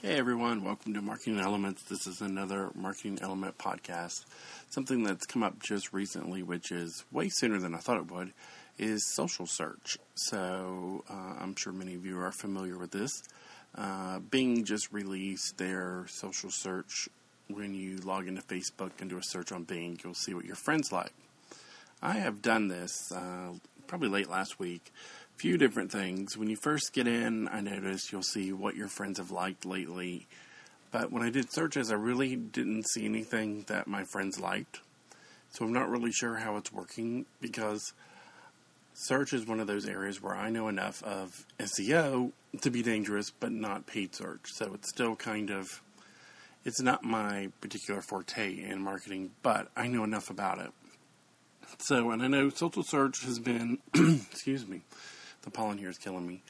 Hey everyone, welcome to Marketing Elements. This is another Marketing Element podcast. Something that's come up just recently, which is way sooner than I thought it would, is social search. So I'm sure many of you are familiar with this. Bing just released their social search. When you log into Facebook and do a search on Bing, you'll see what your friends like. I have done this probably late last week. Few different things. When you first get in, I noticed you'll see what your friends have liked lately. But when I did searches, I really didn't see anything that my friends liked. So I'm not really sure how it's working, because search is one of those areas where I know enough of SEO to be dangerous, but not paid search. So it's still kind of, it's not my particular forte in marketing, but I know enough about it. So, and I know social search has been, excuse me, the pollen here is killing me.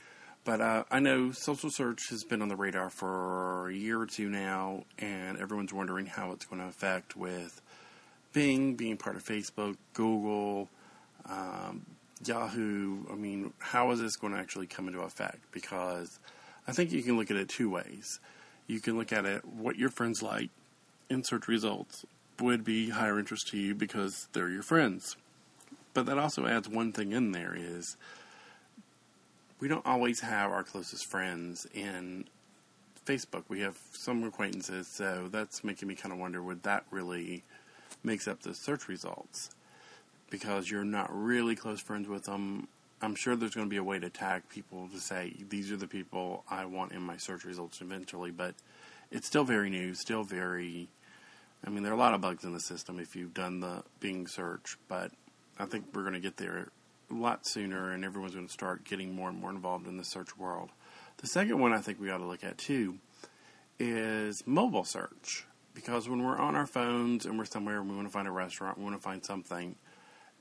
But I know social search has been on the radar for a year or two now, and everyone's wondering how it's going to affect with Bing being part of Facebook, Google, Yahoo. I mean, how is this going to actually come into effect? Because I think you can look at it two ways. You can look at it, what your friends like in search results would be higher interest to you because they're your friends. But that also adds one thing in there is, we don't always have our closest friends in Facebook. We have some acquaintances, so that's making me kind of wonder, would that really mix up the search results? Because you're not really close friends with them. I'm sure there's going to be a way to tag people to say, these are the people I want in my search results eventually, but it's still very new, still very, I mean, there are a lot of bugs in the system if you've done the Bing search, but I think we're going to get there a lot sooner, and everyone's going to start getting more and more involved in the search world. The second one I think we ought to look at too is mobile search, because when we're on our phones and we're somewhere and we want to find a restaurant, we want to find something,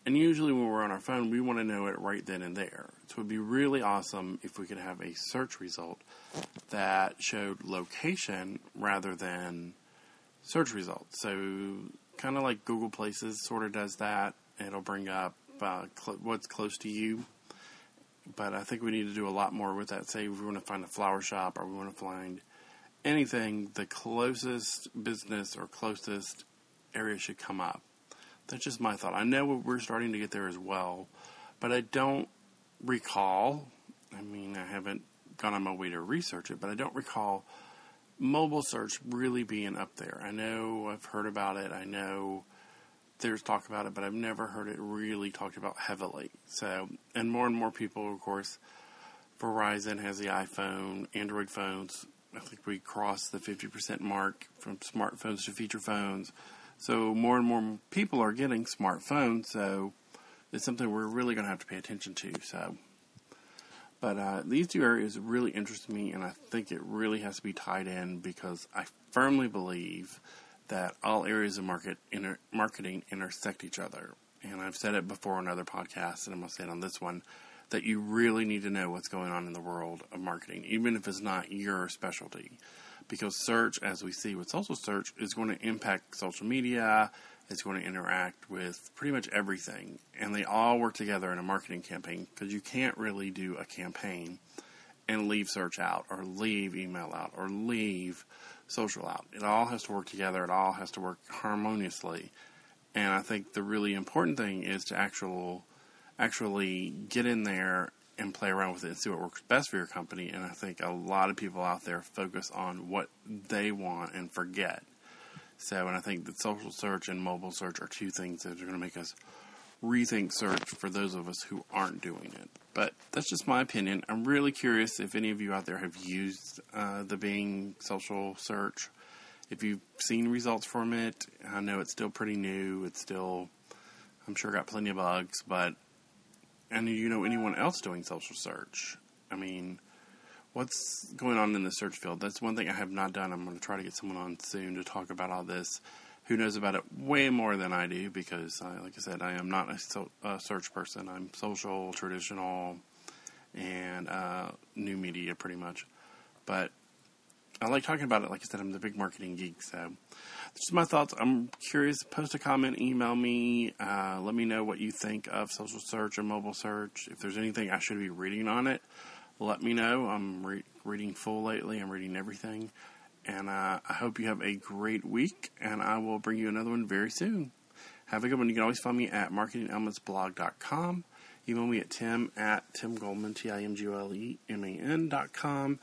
and usually when we're on our phone, we want to know it right then and there. So it would be really awesome if we could have a search result that showed location rather than search results. So kind of like Google Places sort of does that. It'll bring up what's close to you, but I think we need to do a lot more with that. Say if we want to find a flower shop, or we want to find anything, the closest business or closest area should come up. That's just my thought. I know we're starting to get there as well, but I don't recall, I mean, I haven't gone on my way to research it, but I don't recall mobile search really being up there. I know I've heard about it, I know there's talk about it, but I've never heard it really talked about heavily. So, and more people, of course, Verizon has the iPhone, Android phones. I think we crossed the 50% mark from smartphones to feature phones. So more people are getting smartphones. So it's something we're really going to have to pay attention to. So, but these two areas really interest me, and I think it really has to be tied in, because I firmly believe that all areas of marketing intersect each other. And I've said it before on other podcasts, and I'm going to say it on this one, that you really need to know what's going on in the world of marketing, even if it's not your specialty. Because search, as we see with social search, is going to impact social media, it's going to interact with pretty much everything. And they all work together in a marketing campaign, because you can't really do a campaign and leave search out, or leave email out, or leave social out. It all has to work together. It all has to work harmoniously. And I think the really important thing is to actually get in there and play around with it and see what works best for your company. And I think a lot of people out there focus on what they want and forget. So, and I think that social search and mobile search are two things that are going to make us rethink search for those of us who aren't doing it. But that's just my opinion. I'm really curious if any of you out there have used the Bing social search, if you've seen results from it. I know it's still pretty new. It's still, I'm sure, got plenty of bugs, but, and do you know anyone else doing social search? I mean, what's going on in the search field? That's one thing I have not done. I'm going to try to get someone on soon to talk about all this, who knows about it way more than I do, because, like I said, I am not a search person. I'm social, traditional, and new media, pretty much. But I like talking about it. Like I said, I'm the big marketing geek, so just my thoughts. I'm curious. Post a comment, email me, let me know what you think of social search and mobile search. If there's anything I should be reading on it, let me know. I'm reading full lately. I'm reading everything. And I hope you have a great week, and I will bring you another one very soon. Have a good one. You can always find me at marketingelementsblog.com. Email me at tim@timgoldman.com.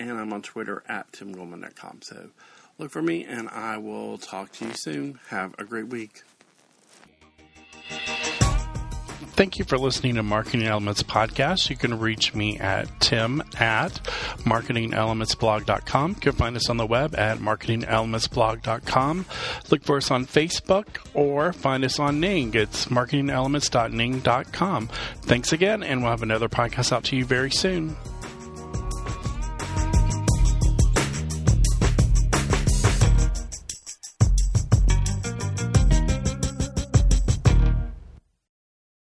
And I'm on Twitter at timgoldman.com. So look for me, and I will talk to you soon. Have a great week. Thank you for listening to Marketing Elements Podcast. You can reach me at tim@marketingelementsblog.com. You can find us on the web at marketingelementsblog.com. Look for us on Facebook or find us on Ning. It's marketingelements.ning.com. Thanks again, and we'll have another podcast out to you very soon.